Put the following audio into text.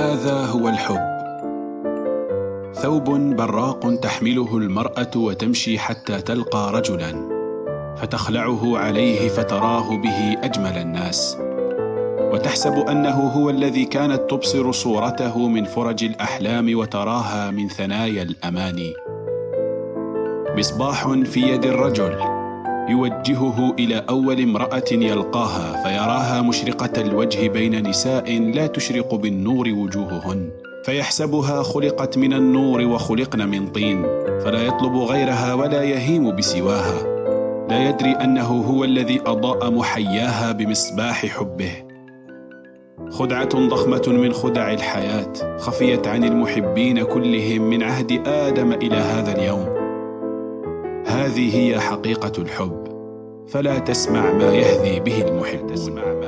هذا هو الحب، ثوب براق تحمله المرأة وتمشي حتى تلقى رجلا فتخلعه عليه فتراه به أجمل الناس، وتحسب أنه هو الذي كانت تبصر صورته من فرج الأحلام وتراها من ثنايا الأماني. مصباح في يد الرجل يوجهه إلى أول امرأة يلقاها فيراها مشرقة الوجه بين نساء لا تشرق بالنور وجوههن، فيحسبها خلقت من النور وخلقن من طين، فلا يطلب غيرها ولا يهيم بسواها، لا يدري أنه هو الذي أضاء محياها بمصباح حبه. خدعة ضخمة من خدع الحياة خفيت عن المحبين كلهم من عهد آدم إلى هذا اليوم. هذه هي حقيقة الحب، فلا تسمع ما يهذي به المحبون.